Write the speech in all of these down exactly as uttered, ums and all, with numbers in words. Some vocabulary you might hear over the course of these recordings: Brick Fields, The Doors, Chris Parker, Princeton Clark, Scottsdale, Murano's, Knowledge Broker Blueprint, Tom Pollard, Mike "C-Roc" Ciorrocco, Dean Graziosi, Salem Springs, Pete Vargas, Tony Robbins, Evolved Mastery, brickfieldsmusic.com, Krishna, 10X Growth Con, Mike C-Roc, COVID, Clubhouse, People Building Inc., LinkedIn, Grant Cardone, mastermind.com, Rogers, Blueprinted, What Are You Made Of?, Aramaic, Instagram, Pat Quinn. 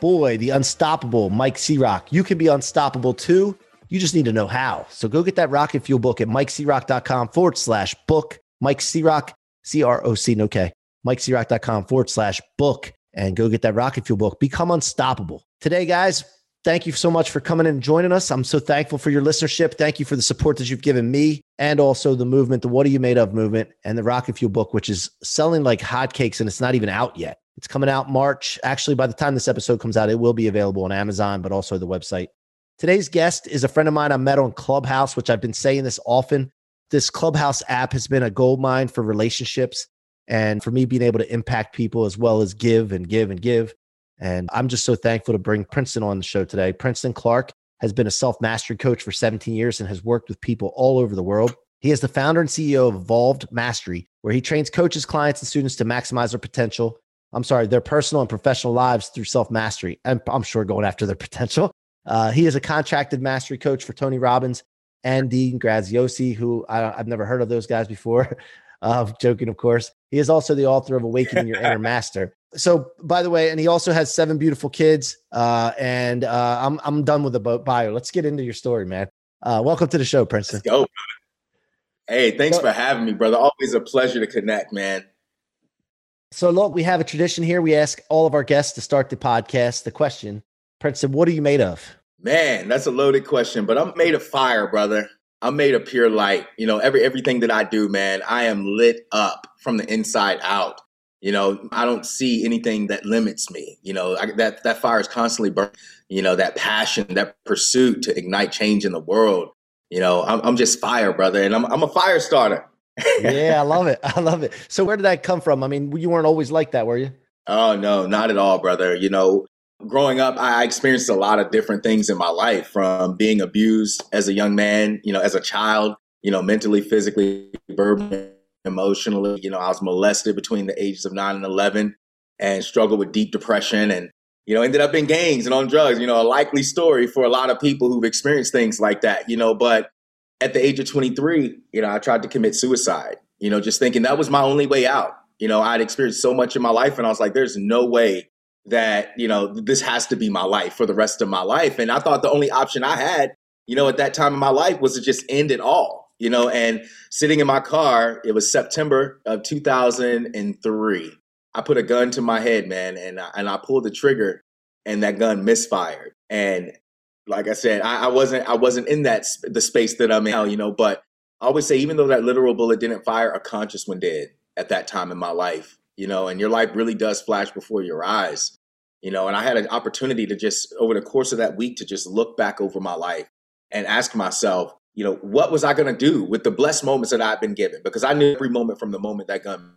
boy, the unstoppable Mike C-Roc. You can be unstoppable too. You just need to know how. So go get that Rocket Fuel book at MikeCroc.com forward slash book. Mike C-Roc, C R O C, no K. MikeCroc.com forward slash book. And go get that Rocket Fuel book. Become unstoppable. Today, guys, thank you so much for coming and joining us. I'm so thankful for your listenership. Thank you for the support that you've given me and also the movement, the What Are You Made Of movement, and the Rocket Fuel book, which is selling like hotcakes and it's not even out yet. It's coming out March. Actually, by the time this episode comes out, it will be available on Amazon, but also the website. Today's guest is a friend of mine I met on Clubhouse, which I've been saying this often. This Clubhouse app has been a goldmine for relationships and for me being able to impact people as well as give and give and give. And I'm just so thankful to bring Princeton on the show today. Princeton Clark has been a self-mastery coach for seventeen years and has worked with people all over the world. He is the founder and C E O of Evolved Mastery, where he trains coaches, clients, and students to maximize their potential. I'm sorry, their personal and professional lives through self-mastery. I'm, I'm sure going after their potential. Uh, he is a contracted mastery coach for Tony Robbins and Dean Graziosi, who I, I've never heard of those guys before. uh, joking, of course. He is also the author of Awakening Your Inner Master. So, by the way, and he also has seven beautiful kids. Uh, and uh, I'm I'm done with the bio. Let's get into your story, man. Uh, welcome to the show, Princeton. Let's go. Hey, thanks so, for having me, brother. Always a pleasure to connect, man. So, look, we have a tradition here. We ask all of our guests to start the podcast. The question, Princeton, what are you made of? Man, that's a loaded question, but I'm made of fire, brother. I'm made of pure light. You know, every everything that I do, man, I am lit up from the inside out. You know, I don't see anything that limits me. You know, I, that that fire is constantly burning. You know, that passion, that pursuit to ignite change in the world. You know, I'm, I'm just fire, brother, and I'm I'm a fire starter. Yeah, I love it. I love it. So where did that come from? I mean, you weren't always like that, were you? Oh, no, not at all, brother. You know, growing up, I experienced a lot of different things in my life, from being abused as a young man, you know, as a child, you know, mentally, physically, verbally, emotionally. You know, I was molested between the ages of nine and eleven and struggled with deep depression and, you know, ended up in gangs and on drugs. You know, a likely story for a lot of people who've experienced things like that, you know, but at the age of twenty-three, you know, I tried to commit suicide, you know, just thinking that was my only way out. You know, I'd experienced so much in my life and I was like, there's no way that, you know, this has to be my life for the rest of my life. And I thought the only option I had, you know, at that time in my life was to just end it all, you know, and sitting in my car, it was September of two thousand three. I put a gun to my head, man, and I, and I pulled the trigger and that gun misfired. And like I said, I, I wasn't I wasn't in that the space that I'm in now, you know, but I always say, even though that literal bullet didn't fire, a conscious one did at that time in my life, you know, and your life really does flash before your eyes, you know, and I had an opportunity to just over the course of that week to just look back over my life and ask myself, you know, what was I going to do with the blessed moments that I've been given? Because I knew every moment from the moment that gun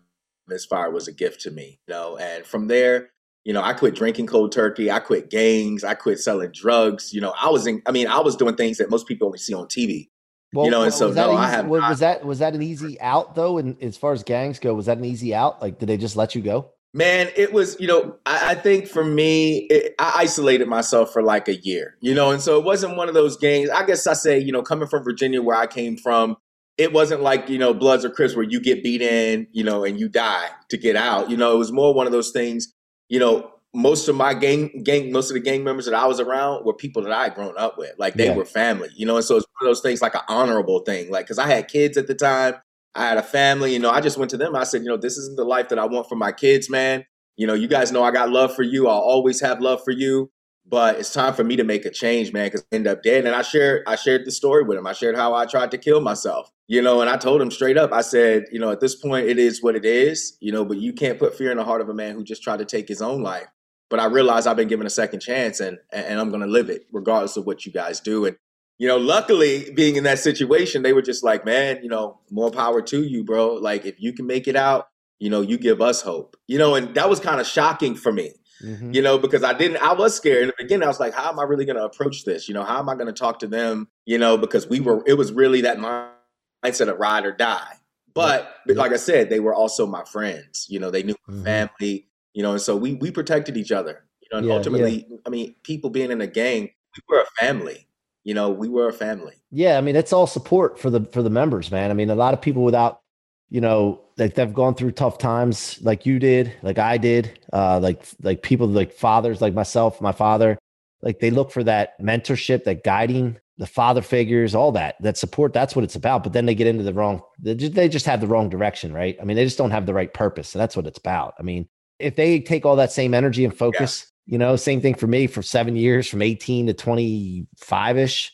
misfired was a gift to me, you know, and from there, you know, I quit drinking cold turkey. I quit gangs. I quit selling drugs. You know, I was in, I mean, I was doing things that most people only see on T V, well, you know, and so no, easy, I have was, was that, was that an easy out though? And as far as gangs go, was that an easy out? Like, did they just let you go? Man, it was, you know, I, I think for me, it, I isolated myself for like a year, you know, and so it wasn't one of those gangs. I guess I say, you know, coming from Virginia where I came from, it wasn't like, you know, Bloods or Crips where you get beat in, you know, and you die to get out. You know, it was more one of those things. You know, most of my gang, gang, most of the gang members that I was around were people that I had grown up with. Like they yeah. were family, you know? And so it's one of those things, like an honorable thing. Like, cause I had kids at the time. I had a family, you know, I just went to them. I said, you know, this isn't the life that I want for my kids, man. You know, you guys know I got love for you. I'll always have love for you. But it's time for me to make a change, man, because I end up dead. And I shared, I shared the story with him. I shared how I tried to kill myself, you know, and I told him straight up. I said, you know, at this point, it is what it is, you know, but you can't put fear in the heart of a man who just tried to take his own life. But I realized I've been given a second chance, and, and I'm going to live it regardless of what you guys do. And, you know, luckily, being in that situation, they were just like, man, you know, more power to you, bro. Like, if you can make it out, you know, you give us hope, you know, and that was kind of shocking for me. Mm-hmm. You know, because I didn't, I was scared. In the beginning, I was like, how am I really going to approach this? You know, how am I going to talk to them? You know, because we were, it was really that mindset of ride or die. But yeah. like I said, they were also my friends, you know, they knew mm-hmm. my family, you know, and so we, we protected each other, you know, and yeah, ultimately, yeah. I mean, people being in a gang, we were a family, you know, we were a family. Yeah. I mean, that's all support for the, for the members, man. I mean, a lot of people without, you know, like they've gone through tough times like you did, like I did, uh, like, like people like fathers, like myself, my father, like they look for that mentorship, that guiding, the father figures, all that, that support, that's what it's about. But then they get into the wrong, they just, they just have the wrong direction, right? I mean, they just don't have the right purpose. And that's what it's about. I mean, if they take all that same energy and focus, yeah. you know, same thing for me for seven years, from eighteen to twenty-five ish,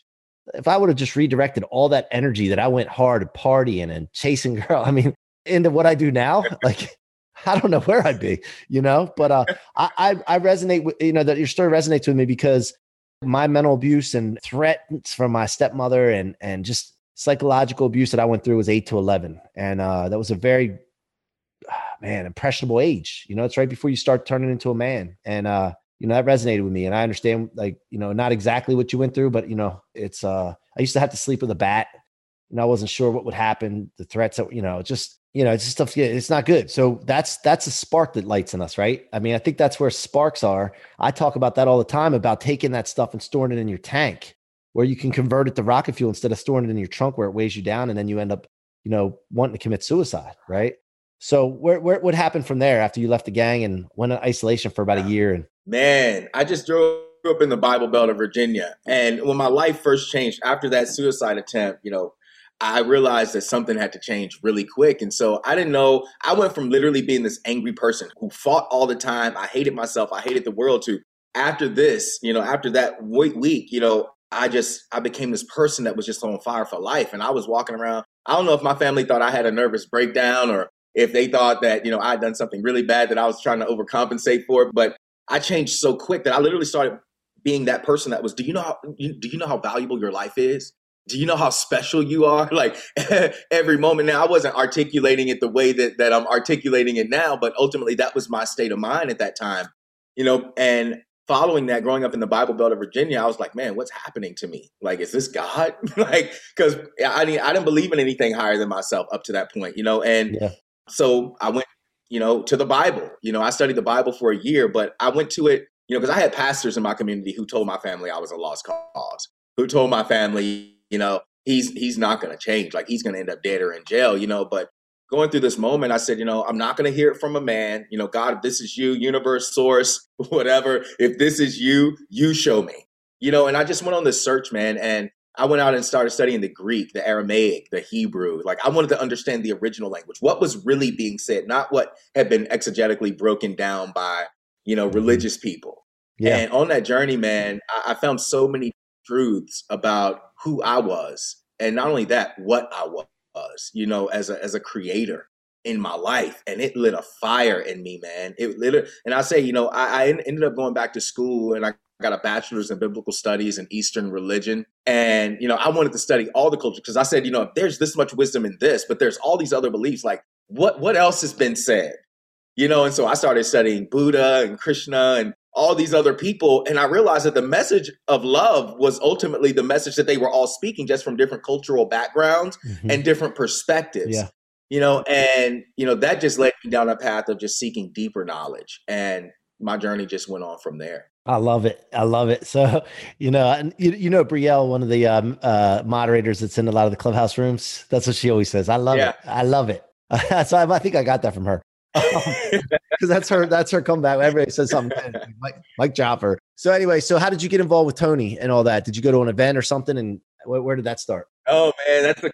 if I would have just redirected all that energy that I went hard at partying and chasing girl, I mean, into what I do now, like, I don't know where I'd be, you know, but uh, I, I resonate with, you know, that your story resonates with me because my mental abuse and threats from my stepmother and, and just psychological abuse that I went through was eight to eleven. And uh, that was a very, man, impressionable age. You know, it's right before you start turning into a man. And, uh, you know, that resonated with me. And I understand, like, you know, not exactly what you went through, but, you know, it's, uh, I used to have to sleep with a bat and I wasn't sure what would happen. The threats that, you know, just, you know, it's just stuff. It's not good. So that's, that's a spark that lights in us. Right. I mean, I think that's where sparks are. I talk about that all the time, about taking that stuff and storing it in your tank where you can convert it to rocket fuel instead of storing it in your trunk where it weighs you down. And then you end up, you know, wanting to commit suicide. Right. So where, where, what happened from there after you left the gang and went in isolation for about a year? And man, I just grew up in the Bible Belt of Virginia. And when my life first changed after that suicide attempt, you know, I realized that something had to change really quick. And so I didn't know, I went from literally being this angry person who fought all the time. I hated myself. I hated the world to after this, you know, after that week, you know, I just, I became this person that was just on fire for life. And I was walking around. I don't know if my family thought I had a nervous breakdown or if they thought that, you know, I'd done something really bad that I was trying to overcompensate for, but I changed so quick that I literally started being that person that was, do you know how, do you know how valuable your life is? Do you know how special you are? Like every moment. Now, I wasn't articulating it the way that, that I'm articulating it now, but ultimately that was my state of mind at that time, you know, and following that, growing up in the Bible Belt of Virginia, I was like, man, what's happening to me? Like, is this God? Like, cause I mean, I didn't believe in anything higher than myself up to that point, you know? And yeah. so I went, you know, to the Bible, you know, I studied the Bible for a year, but I went to it, you know, cause I had pastors in my community who told my family I was a lost cause, who told my family, you know, he's he's not going to change. Like, he's going to end up dead or in jail, you know. But going through this moment, I said, you know, I'm not going to hear it from a man. You know, God, if this is you, universe, source, whatever, if this is you, you show me, you know. And I just went on this search, man. And I went out and started studying the Greek, the Aramaic, the Hebrew. Like, I wanted to understand the original language, what was really being said, not what had been exegetically broken down by, you know, religious people. Yeah. And on that journey, man, I, I found so many truths about who I was, and not only that, what I was, you know, as a as a creator in my life. And it lit a fire in me, man. It lit a, and I say, you know, I, I ended up going back to school and I got a bachelor's in biblical studies and Eastern religion. And, you know, I wanted to study all the cultures because I said, you know, if there's this much wisdom in this, but there's all these other beliefs, like what what else has been said? You know, and so I started studying Buddha and Krishna and all these other people. And I realized that the message of love was ultimately the message that they were all speaking, just from different cultural backgrounds mm-hmm. and different perspectives, yeah. you know, and, you know, that just led me down a path of just seeking deeper knowledge. And my journey just went on from there. I love it. I love it. So, you know, and you, you know, Brielle, one of the um, uh, moderators that's in a lot of the Clubhouse rooms, that's what she always says. I love yeah. it. I love it. So I, I think I got that from her. Because um, that's her that's her comeback. Everybody says something. Mike, Mike Jopper. So anyway, so how did you get involved with Tony and all that? Did you go to an event or something? And wh- where did that start? Oh man, that's a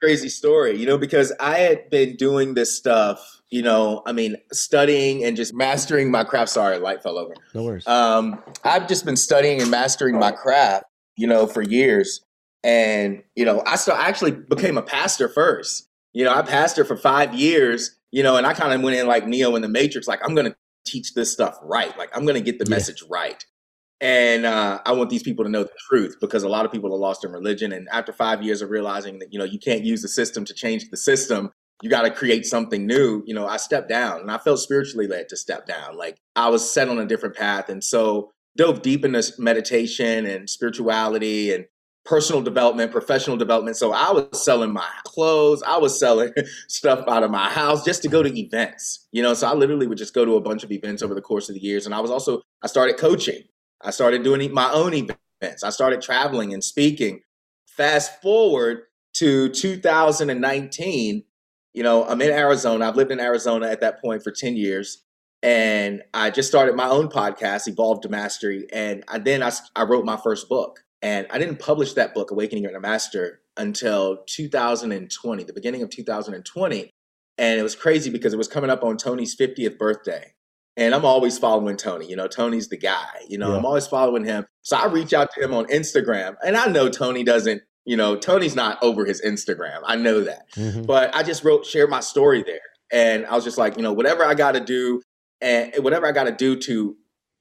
crazy story, you know, because I had been doing this stuff, you know, I mean, studying and just mastering my craft. Sorry, light fell over. No worries. Um, I've just been studying and mastering my craft, you know, for years. And, you know, I still I actually became a pastor first. You know, I pastored for five years, you know, and I kind of went in like Neo in the Matrix, like, I'm going to teach this stuff right. Like, I'm going to get the yeah. message right. And uh, I want these people to know the truth, because a lot of people are lost in religion. And after five years of realizing that, you know, you can't use the system to change the system, you got to create something new. You know, I stepped down, and I felt spiritually led to step down. Like, I was set on a different path. And so dove deep into meditation and spirituality and personal development, professional development. So I was selling my clothes. I was selling stuff out of my house just to go to events, you know, so I literally would just go to a bunch of events over the course of the years. And I was also, I started coaching. I started doing my own events. I started traveling and speaking. Fast forward to two thousand nineteen, you know, I'm in Arizona. I've lived in Arizona at that point for ten years. And I just started my own podcast, Evolved Mastery. And I, then I, I wrote my first book. And I didn't publish that book, Awakening Your Inner Master, until two thousand twenty, the beginning of two thousand twenty. And it was crazy because it was coming up on Tony's fiftieth birthday. And I'm always following Tony, you know, Tony's the guy, you know, yeah. I'm always following him. So I reach out to him on Instagram, and I know Tony doesn't, you know, Tony's not over his Instagram. I know that, mm-hmm. but I just wrote, share my story there. And I was just like, you know, whatever I got to do and whatever I got to do to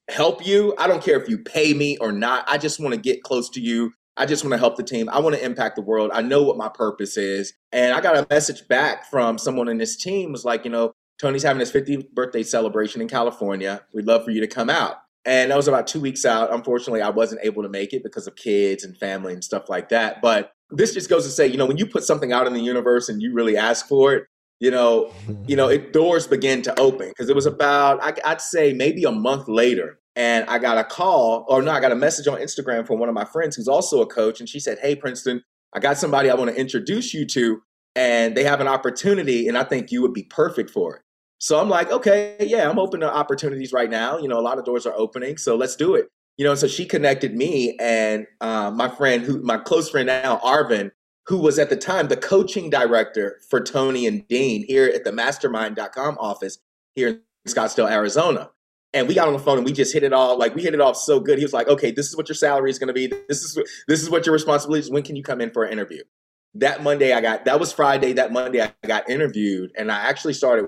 help you, I don't care if you pay me or not. I just want to get close to you. I just want to help the team. I want to impact the world. I know what my purpose is. And I got a message back from someone in this team, was like, you know, Tony's having his fiftieth birthday celebration in California. We'd love for you to come out. And that was about two weeks out. Unfortunately, I wasn't able to make it because of kids and family and stuff like that. But this just goes to say, you know, when you put something out in the universe and you really ask for it, you know, you know, it, doors begin to open. Because it was about, I, I'd say maybe a month later, and I got a call, or no, I got a message on Instagram from one of my friends who's also a coach. And she said, hey, Princeton, I got somebody I want to introduce you to, and they have an opportunity, and I think you would be perfect for it. So I'm like, okay, yeah, I'm open to opportunities right now. You know, a lot of doors are opening, so let's do it. You know, so she connected me and uh, my friend, who my close friend now, Arvin, who was at the time the coaching director for Tony and Dean here at the mastermind dot com office here in Scottsdale, Arizona. And we got on the phone and we just hit it all. Like, we hit it off so good. He was like, okay, this is what your salary is going to be. This is this is what your responsibility is. When can you come in for an interview? That Monday I got, that was Friday. That Monday I got interviewed, and I actually started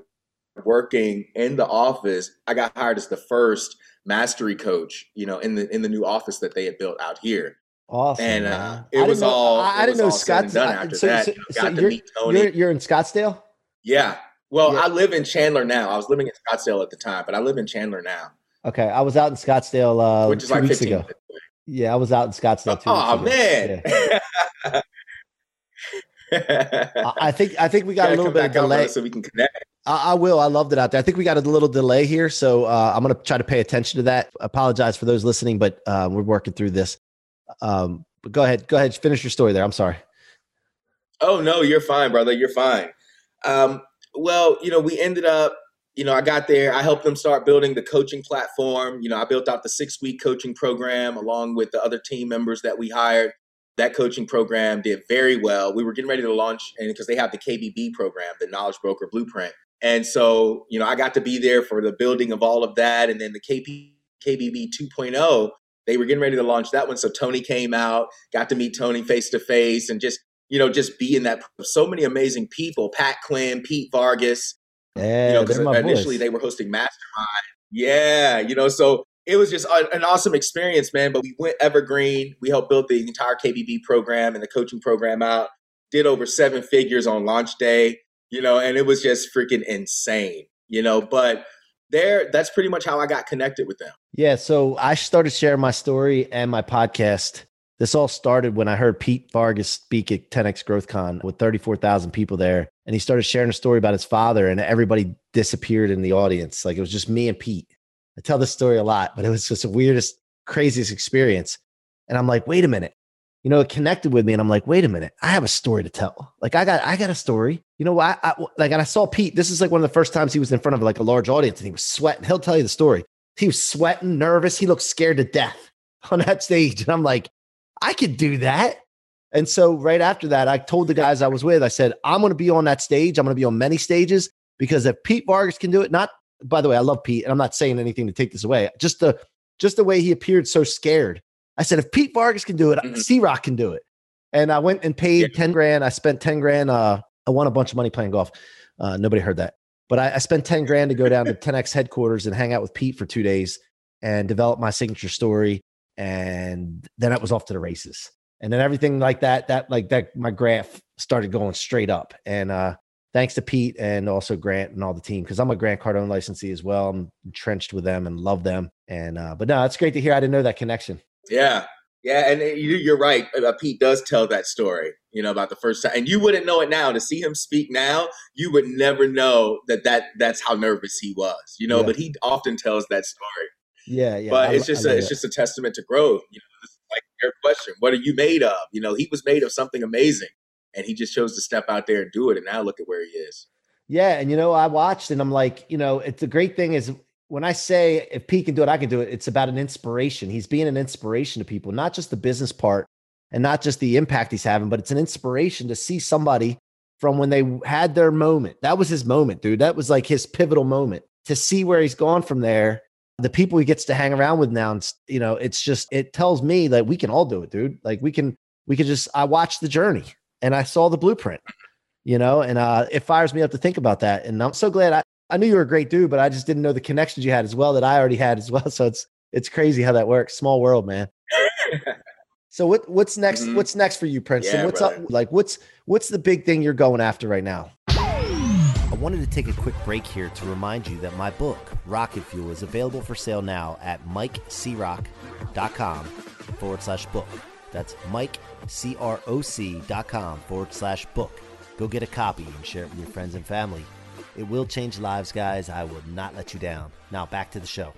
working in the office. I got hired as the first mastery coach, you know, in the in the new office that they had built out here. Awesome. And uh, it was all, I didn't know Scottsdale. So you're in Scottsdale? Yeah. Well, yeah. I live in Chandler now. I was living in Scottsdale at the time, but I live in Chandler now. Okay. I was out in Scottsdale uh, Which is two like weeks ago. Minutes. Yeah, I was out in Scottsdale two oh, weeks ago. Oh, man. Yeah. I think I think we got a little bit of delay. So we can connect. I will. I loved it out there. I think we got a little delay here, so uh, I'm going to try to pay attention to that. Apologize for those listening, but uh, we're working through this. Um, but go ahead. Go ahead. Finish your story there. I'm sorry. Oh, no, you're fine, brother. You're fine. Um, well, you know, we ended up, you know, I got there. I helped them start building the coaching platform. You know, I built out the six-week coaching program along with the other team members that we hired. That coaching program did very well. We were getting ready to launch, and because they have the K B B program, the Knowledge Broker Blueprint. And so, you know, I got to be there for the building of all of that. And then the K B B two point oh, they were getting ready to launch that one. So Tony came out, got to meet Tony face to face, and just, you know, just be in that. So many amazing people, Pat Quinn, Pete Vargas, yeah, you know, because initially voice. They were hosting Mastermind. Yeah. You know, so it was just a, an awesome experience, man. But we went evergreen. We helped build the entire K B B program and the coaching program out, did over seven figures on launch day. You know, and it was just freaking insane, you know, but there, that's pretty much how I got connected with them. Yeah. So I started sharing my story and my podcast. This all started when I heard Pete Vargas speak at ten X Growth Con with thirty-four thousand people there. And he started sharing a story about his father, and everybody disappeared in the audience. Like, it was just me and Pete. I tell this story a lot, but it was just the weirdest, craziest experience. And I'm like, wait a minute. You know, it connected with me, and I'm like, wait a minute, I have a story to tell. Like, I got, I got a story. You know, I, I like, and I saw Pete. This is like one of the first times he was in front of like a large audience, and he was sweating. He'll tell you the story. He was sweating, nervous. He looked scared to death on that stage, and I'm like, I could do that. And so right after that, I told the guys I was with, I said, I'm going to be on that stage. I'm going to be on many stages, because if Pete Vargas can do it, not, by the way, I love Pete and I'm not saying anything to take this away. Just the, just the way he appeared so scared. I said, if Pete Vargas can do it, C-Roc can do it. And I went and paid yeah. ten grand. I spent ten grand. Uh, I won a bunch of money playing golf. Uh, nobody heard that, but I, I spent ten grand to go down to ten X headquarters and hang out with Pete for two days and develop my signature story. And then I was off to the races. And then everything like that, that like that, my graph started going straight up. And uh, thanks to Pete and also Grant and all the team, because I'm a Grant Cardone licensee as well. I'm entrenched with them and love them. And uh, but no, it's great to hear. I didn't know that connection. Yeah, yeah, and you, you're right. Uh, Pete does tell that story, you know, about the first time, and you wouldn't know it now. To see him speak now, you would never know that that that's how nervous he was, you know. Yeah. But he often tells that story. Yeah, yeah. But I, it's just a, it's just a testament to growth, you know. Like your question, what are you made of? You know, he was made of something amazing and he just chose to step out there and do it. And now look at where he is. Yeah. And, you know, I watched and I'm like, you know, it's the great thing is when I say if Pete can do it, I can do it. It's about an inspiration. He's being an inspiration to people, not just the business part and not just the impact he's having, but it's an inspiration to see somebody from when they had their moment. That was his moment, dude. That was like his pivotal moment, to see where he's gone from there. The people he gets to hang around with now, you know, it's just, it tells me that we can all do it, dude. Like we can, we can just, I watched the journey and I saw the blueprint, you know, and uh, it fires me up to think about that. And I'm so glad I, I knew you were a great dude, but I just didn't know the connections you had as well that I already had as well. So it's, it's crazy how that works. Small world, man. So what, what's next? Mm-hmm. What's next for you, Princeton? Yeah, what's brother. up? Like, what's, what's the big thing you're going after right now? I wanted to take a quick break here to remind you that my book, Rocket Fuel, is available for sale now at mike c roc dot com forward slash book. That's mike c roc dot com forward slash book. Go get a copy and share it with your friends and family. It will change lives, guys. I will not let you down. Now back to the show.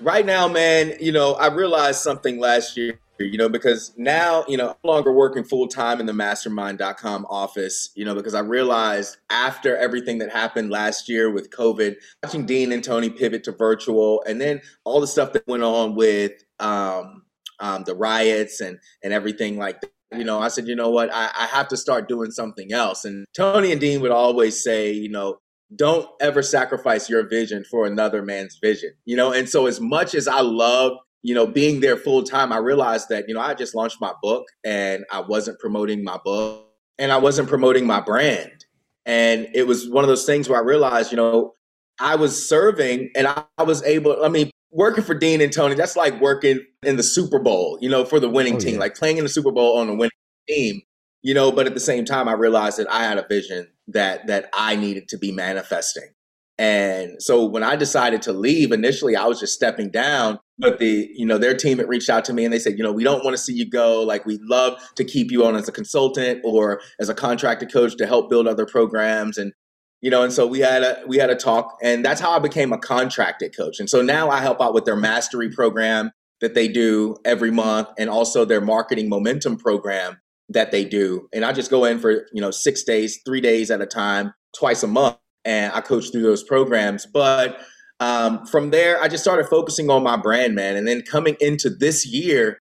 Right now, man, you know, I realized something last year. You know, because now, you know, I'm no longer working full time in the mastermind dot com office, you know, because I realized after everything that happened last year with COVID, watching Dean and Tony pivot to virtual and then all the stuff that went on with um, um, the riots and, and everything like that. You know, I said, you know what, I, I have to start doing something else. And Tony and Dean would always say, you know, don't ever sacrifice your vision for another man's vision, you know. And so as much as I love, you know, being there full time, I realized that, you know, I just launched my book and I wasn't promoting my book and I wasn't promoting my brand. And it was one of those things where I realized, you know, I was serving and I was able, I mean, working for Dean and Tony, that's like working in the Super Bowl, you know, for the winning oh, team, yeah. like playing in the Super Bowl on the winning team, you know. But at the same time, I realized that I had a vision that that I needed to be manifesting. And so when I decided to leave, initially, I was just stepping down. But the, you know, their team had reached out to me and they said, you know, we don't want to see you go. Like, we'd love to keep you on as a consultant or as a contracted coach to help build other programs. And, you know, and so we had a, we had a talk, and that's how I became a contracted coach. And so now I help out with their mastery program that they do every month, and also their marketing momentum program that they do. And I just go in for, you know, six days, three days at a time, twice a month. And I coached through those programs. But um, from there, I just started focusing on my brand, man. And then coming into this year,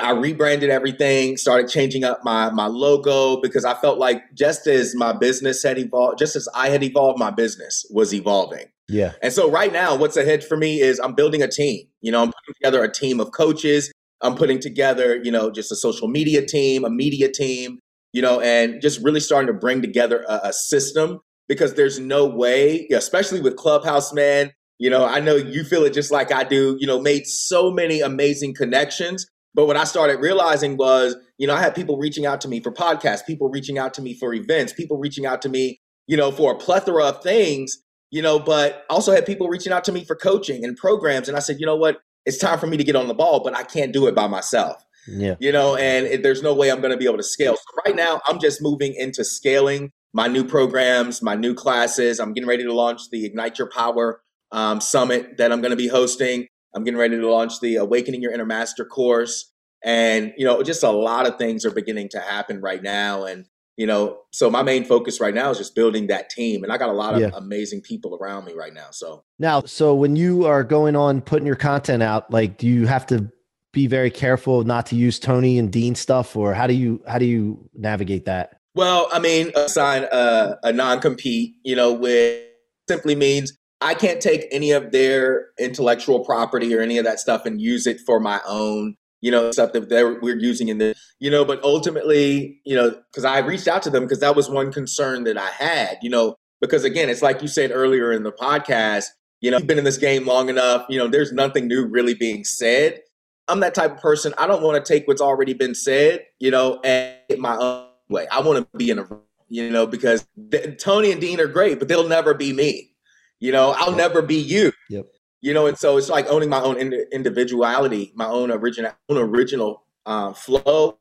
I rebranded everything, started changing up my my logo, because I felt like just as my business had evolved, just as I had evolved, my business was evolving. Yeah. And so right now, what's ahead for me is I'm building a team. You know, I'm putting together a team of coaches. I'm putting together, you know, just a social media team, a media team, you know, and just really starting to bring together a, a system. Because there's no way, especially with Clubhouse, man, you know, I know you feel it just like I do, you know, made so many amazing connections. But what I started realizing was, you know, I had people reaching out to me for podcasts, people reaching out to me for events, people reaching out to me, you know, for a plethora of things, you know, but also had people reaching out to me for coaching and programs. And I said, you know what, it's time for me to get on the ball, but I can't do it by myself. Yeah. You know, and it, there's no way I'm going to be able to scale. So right now, I'm just moving into scaling my new programs, my new classes. I'm getting ready to launch the Ignite Your Power um, Summit that I'm going to be hosting. I'm getting ready to launch the Awakening Your Inner Master course. And, you know, just a lot of things are beginning to happen right now. And, you know, so my main focus right now is just building that team. And I got a lot of yeah. amazing people around me right now. So now, so when you are going on, putting your content out, like, do you have to be very careful not to use Tony and Dean stuff, or how do you how do you navigate that? Well, I mean, assign a, a non-compete, you know, which simply means I can't take any of their intellectual property or any of that stuff and use it for my own, you know, stuff that they're, we're using in this, you know, but ultimately, you know, because I reached out to them because that was one concern that I had, you know, because again, it's like you said earlier in the podcast, you know, you've been in this game long enough, you know, there's nothing new really being said. I'm that type of person. I don't want to take what's already been said, you know, and get my own way. I want to be in a, you know, because th- Tony and Dean are great, but they'll never be me. You know, I'll never be you. Yep. You know, and so it's like owning my own ind- individuality, my own original, own original uh, flow,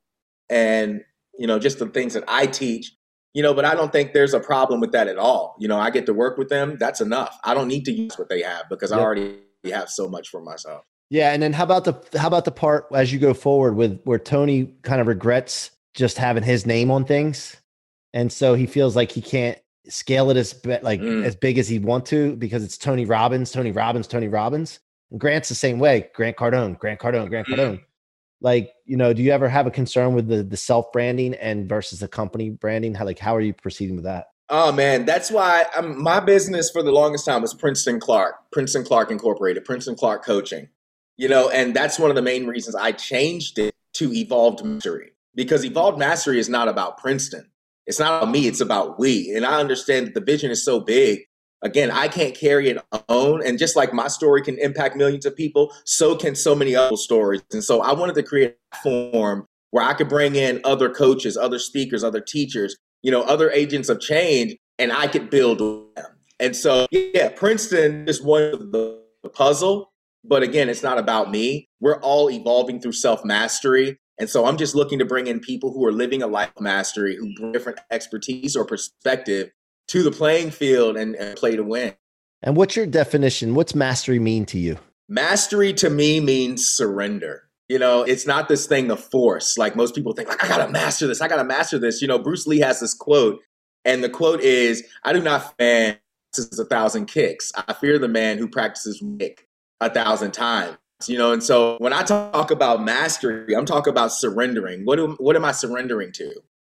and you know, just the things that I teach. You know, but I don't think there's a problem with that at all. You know, I get to work with them. That's enough. I don't need to use what they have because yep. I already have so much for myself. Yeah, and then how about the how about the part as you go forward with where Tony kind of regrets just having his name on things, and so he feels like he can't scale it as like mm. as big as he want to because it's Tony Robbins, Tony Robbins, Tony Robbins. And Grant's the same way. Grant Cardone, Grant Cardone, Grant mm. Cardone. Like, you know, do you ever have a concern with the the self branding and versus the company branding? How like how are you proceeding with that? Oh man, that's why I'm, my business for the longest time was Princeton Clark, Princeton Clark Incorporated, Princeton Clark Coaching. You know, and that's one of the main reasons I changed it to Evolved Mastery, because Evolved Mastery is not about Princeton. It's not about me, it's about we. And I understand that the vision is so big. Again, I can't carry it alone. And just like my story can impact millions of people, so can so many other stories. And so I wanted to create a platform where I could bring in other coaches, other speakers, other teachers, you know, other agents of change, and I could build with them. And so, yeah, Princeton is one of the, the puzzle. But again, it's not about me. We're all evolving through self-mastery. And so I'm just looking to bring in people who are living a life of mastery, who bring different expertise or perspective to the playing field and, and play to win. And what's your definition? What's mastery mean to you? Mastery to me means surrender. You know, it's not this thing of force. Like most people think, like, I got to master this. I got to master this. You know, Bruce Lee has this quote. And the quote is, I do not fear a thousand kicks. I fear the man who practices kick a thousand times. You know, and so when I talk about mastery, I'm talking about surrendering. What am, what am I surrendering to?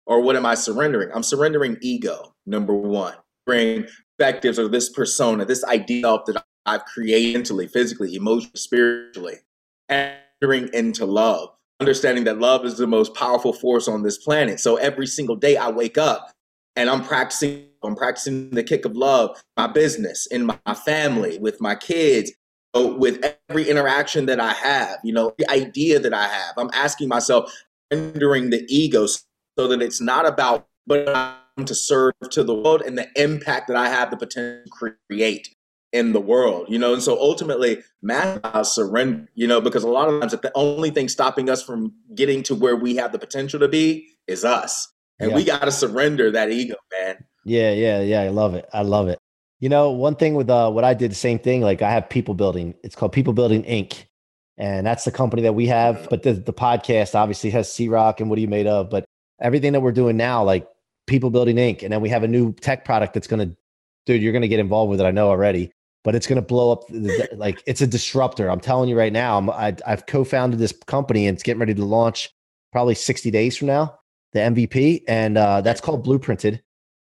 Or what am I surrendering? I'm surrendering ego, number one. Bring perspectives or this persona, this idea of that I've created mentally, physically, emotionally, spiritually, and entering into love. Understanding that love is the most powerful force on this planet. So every single day I wake up and I'm practicing, I'm practicing the kick of love, my business, in my family, with my kids. With every interaction that I have, you know, the idea that I have, I'm asking myself, rendering the ego so that it's not about, but I'm to serve to the world and the impact that I have the potential to create in the world, you know. And so ultimately, math is surrender, you know, because a lot of times the only thing stopping us from getting to where we have the potential to be is us. And yeah. we got to surrender that ego, man. Yeah, yeah, yeah. I love it. I love it. You know, one thing with uh, what I did, the same thing, like I have People Building. It's called People Building Incorporated. And that's the company that we have. But the, the podcast obviously has C-Roc and What Are You Made Of? But everything that we're doing now, like People Building Incorporated. And then we have a new tech product that's going to, dude, you're going to get involved with it. I know already, but it's going to blow up. The, like it's a disruptor. I'm telling you right now, I'm, I, I've co-founded this company and it's getting ready to launch probably sixty days from now, the M V P. And uh, that's called Blueprinted.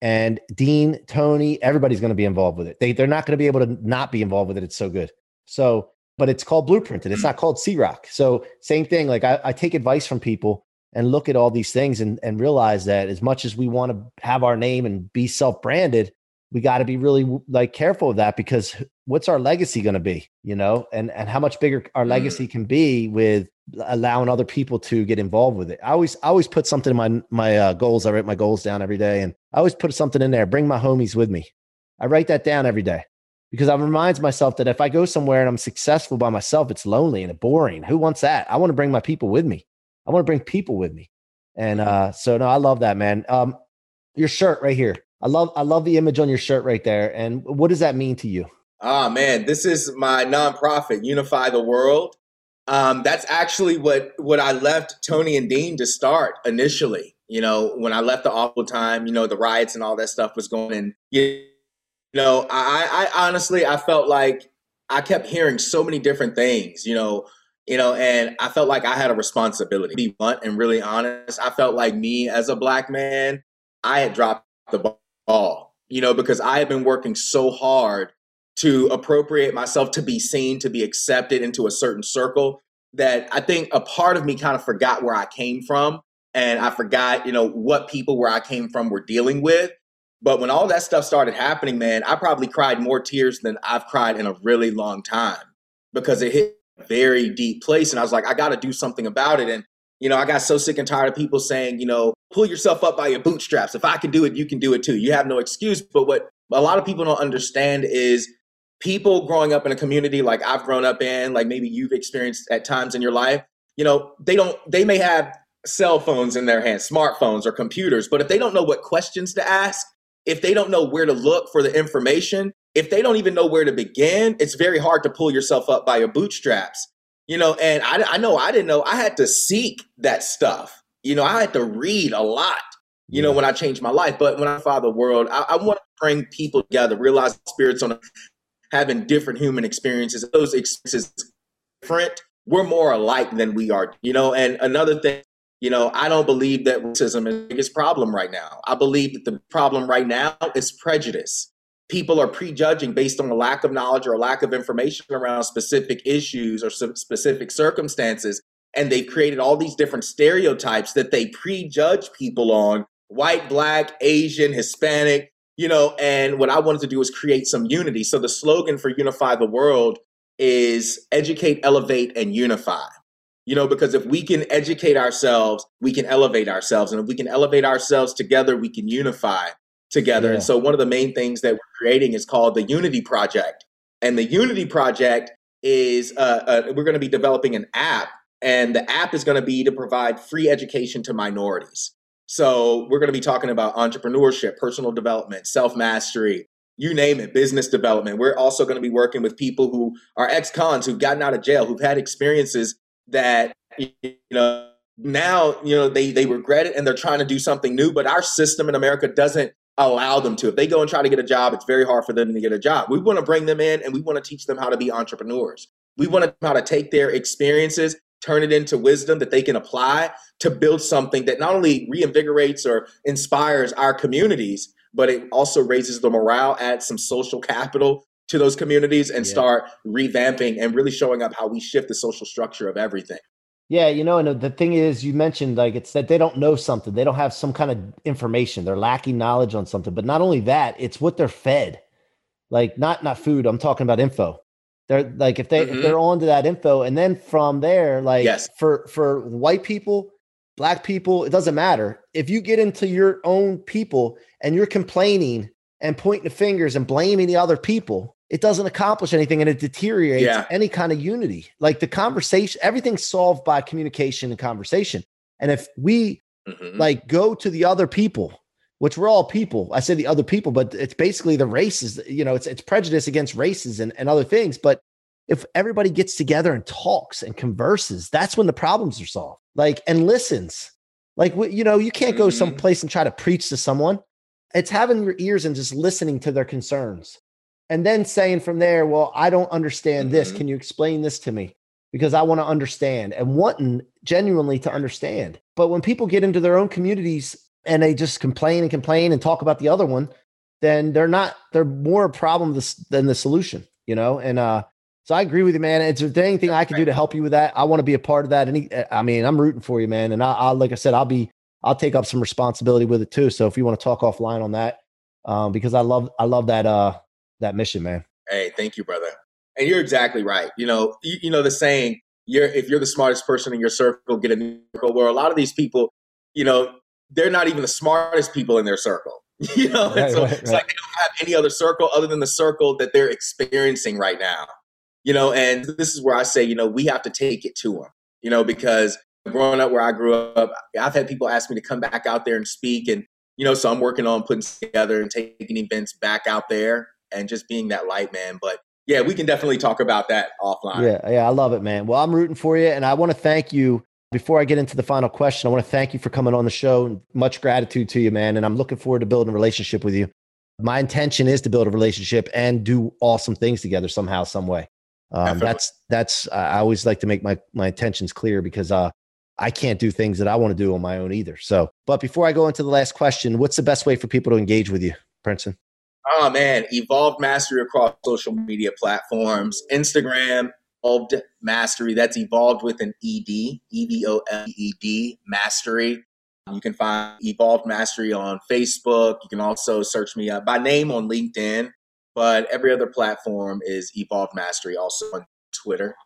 And Dean, Tony, everybody's going to be involved with it. They, they're not going to be able to not be involved with it. It's so good. So, but it's called Blueprinted. It's not called C-Roc. So same thing. Like I, I take advice from people and look at all these things and, and realize that as much as we want to have our name and be self-branded, we got to be really like careful of that, because what's our legacy going to be, you know, and, and how much bigger our legacy can be with allowing other people to get involved with it. I always, I always put something in my, my uh, goals. I write my goals down every day and I always put something in there. Bring my homies with me. I write that down every day because I reminds myself that if I go somewhere and I'm successful by myself, it's lonely and boring. Who wants that? I want to bring my people with me. I want to bring people with me. And uh, so, no, I love that, man. Um, your shirt right here. I love I love the image on your shirt right there. And what does that mean to you? Ah, man, this is my nonprofit, Unify the World. Um, that's actually what, what I left Tony and Dean to start initially. You know, when I left the awful time, you know, the riots and all that stuff was going on. You know, I, I honestly, I felt like I kept hearing so many different things, you know, you know, and I felt like I had a responsibility. To be blunt and really honest, I felt like me as a black man, I had dropped the ball, you know, because I had been working so hard to appropriate myself, to be seen, to be accepted into a certain circle, that I think a part of me kind of forgot where I came from. And I forgot, you know, what people where I came from were dealing with. But when all that stuff started happening, man, I probably cried more tears than I've cried in a really long time, because it hit a very deep place. And I was like, I got to do something about it. And, you know, I got so sick and tired of people saying, you know, pull yourself up by your bootstraps. If I can do it, you can do it too. You have no excuse. But what a lot of people don't understand is people growing up in a community like I've grown up in, like maybe you've experienced at times in your life, you know, they don't, they may have cell phones in their hands, smartphones or computers, but if they don't know what questions to ask, if they don't know where to look for the information, if they don't even know where to begin, it's very hard to pull yourself up by your bootstraps, you know, and I, I know I didn't know I had to seek that stuff. You know, I had to read a lot, you know, when I changed my life. But when I found the world, I, I want to bring people together, realize spirits on a having different human experiences, those experiences different, we're more alike than we are, you know? And another thing, you know, I don't believe that racism is the biggest problem right now. I believe that the problem right now is prejudice. People are prejudging based on a lack of knowledge or a lack of information around specific issues or specific circumstances. And they've created all these different stereotypes that they prejudge people on, white, black, Asian, Hispanic, you know, and what I wanted to do was create some unity. So the slogan for Unify the World is educate, elevate, and unify. You know, because if we can educate ourselves, we can elevate ourselves. And if we can elevate ourselves together, we can unify together. Yeah. And so one of the main things that we're creating is called the Unity Project. And the Unity Project is, uh, uh, we're going to be developing an app. And the app is going to be to provide free education to minorities. So we're going to be talking about entrepreneurship, personal development, self-mastery, you name it, business development. We're also going to be working with people who are ex-cons, who've gotten out of jail, who've had experiences that, you know, now, you know, they, they regret it and they're trying to do something new, but our system in America doesn't allow them to. If they go and try to get a job, it's very hard for them to get a job. We want to bring them in and we want to teach them how to be entrepreneurs. We want to know how to take their experiences, turn it into wisdom that they can apply to build something that not only reinvigorates or inspires our communities, but it also raises the morale, adds some social capital to those communities, and yeah. start revamping and really showing up how we shift the social structure of everything. Yeah, you know, and the thing is, you mentioned like it's that they don't know something. They don't have some kind of information. They're lacking knowledge on something. But not only that, it's what they're fed. Like not not food. I'm talking about info. They're like if they mm-hmm. if they're onto that info, and then from there, like yes. for for white people, black people, it doesn't matter. If you get into your own people and you're complaining and pointing the fingers and blaming the other people, it doesn't accomplish anything, and it deteriorates yeah. any kind of unity. Like the conversation, everything's solved by communication and conversation. And if we mm-hmm. like go to the other people, which we're all people. I say the other people, but it's basically the races, you know, it's it's prejudice against races and, and other things. But if everybody gets together and talks and converses, that's when the problems are solved. Like, and listens, like, you know, you can't go someplace and try to preach to someone. It's having your ears and just listening to their concerns. And then saying from there, well, I don't understand mm-hmm. this. Can you explain this to me? Because I want to understand and wanting genuinely to understand. But when people get into their own communities, and they just complain and complain and talk about the other one, then they're not, they're more a problem than the solution, you know? And uh, so I agree with you, man. Is there anything I can do to help you with that? I want to be a part of that. And he, I mean, I'm rooting for you, man. And I, I, like I said, I'll be, I'll take up some responsibility with it too. So if you want to talk offline on that, um, because I love, I love that, uh, that mission, man. Hey, thank you, brother. And you're exactly right. You know, you, you know, the saying, you're, if you're the smartest person in your circle, get a new circle. Where a lot of these people, you know, they're not even the smartest people in their circle, you know? Right, and so right, right. It's like they don't have any other circle other than the circle that they're experiencing right now, you know? And this is where I say, you know, we have to take it to them, you know, because growing up where I grew up, I've had people ask me to come back out there and speak. And, you know, so I'm working on putting together and taking events back out there and just being that light, man. But yeah, we can definitely talk about that offline. Yeah, yeah, I love it, man. Well, I'm rooting for you. And I want to thank you. Before I get into the final question, I want to thank you for coming on the show, and much gratitude to you, man. And I'm looking forward to building a relationship with you. My intention is to build a relationship and do awesome things together somehow, some way. Um, that's, that's, I always like to make my, my intentions clear, because uh, I can't do things that I want to do on my own either. So, but before I go into the last question, what's the best way for people to engage with you, Princeton? Oh man, Evolved Mastery across social media platforms, Instagram, Evolved Mastery. That's Evolved with an E D, E V O L E D, Mastery. You can find Evolved Mastery on Facebook. You can also search me up by name on LinkedIn, but every other platform is Evolved Mastery, also on Twitter.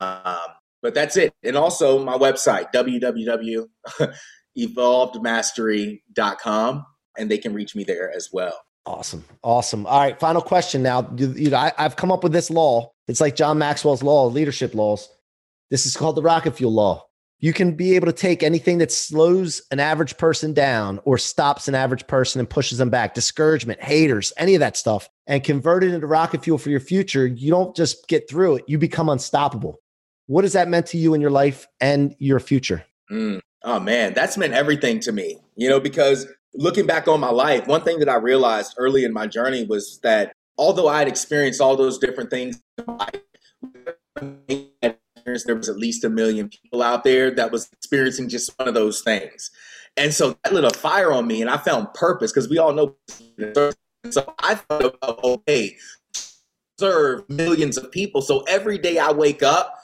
Um, but that's it. And also my website, w w w dot evolved mastery dot com, and they can reach me there as well. Awesome. Awesome. All right. Final question now. You know, I, I've come up with this law. It's like John Maxwell's law, leadership laws. This is called the rocket fuel law. You can be able to take anything that slows an average person down or stops an average person and pushes them back, discouragement, haters, any of that stuff, and convert it into rocket fuel for your future. You don't just get through it. You become unstoppable. What has that meant to you in your life and your future? Mm. Oh, man, that's meant everything to me, you know, because looking back on my life, one thing that I realized early in my journey was that although I had experienced all those different things in my life, there was at least a million people out there that was experiencing just one of those things. And so that lit a fire on me, and I found purpose, because we all know. So I thought about, okay, serve millions of people. So every day I wake up,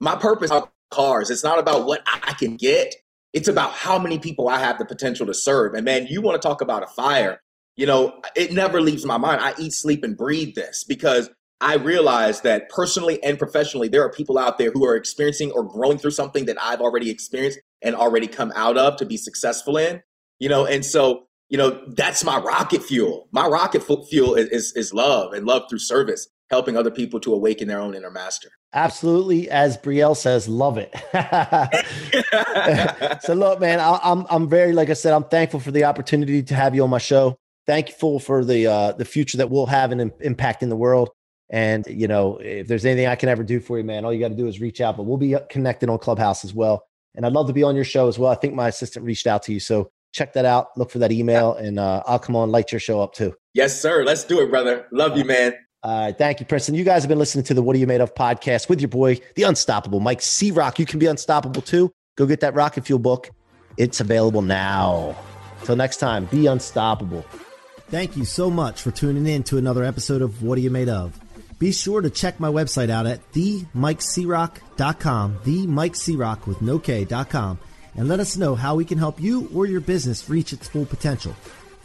my purpose is not about cars. It's not about what I can get. It's about how many people I have the potential to serve. And man, you want to talk about a fire. You know, it never leaves my mind. I eat, sleep, and breathe this, because I realized that personally and professionally, there are people out there who are experiencing or growing through something that I've already experienced and already come out of to be successful in, you know? And so, you know, that's my rocket fuel. My rocket fuel is, is, is love, and love through service, helping other people to awaken their own inner master. Absolutely. As Brielle says, love it. So look, man, I, I'm, I'm very, like I said, I'm thankful for the opportunity to have you on my show. Thankful for the, uh, the future that we'll have and impact in the world. And, you know, if there's anything I can ever do for you, man, all you got to do is reach out, but we'll be connected on Clubhouse as well. And I'd love to be on your show as well. I think my assistant reached out to you. So check that out. Look for that email, and uh, I'll come on, light your show up too. Yes, sir. Let's do it, brother. Love you, man. Uh, thank you, Princeton. You guys have been listening to the What Are You Made Of podcast with your boy, the unstoppable Mike C-Roc. You can be unstoppable too. Go get that rocket fuel book. It's available now. Till next time, be unstoppable. Thank you so much for tuning in to another episode of What Are You Made Of? Be sure to check my website out at the mike c roc dot com, the mike c roc with no K dot com, and let us know how we can help you or your business reach its full potential.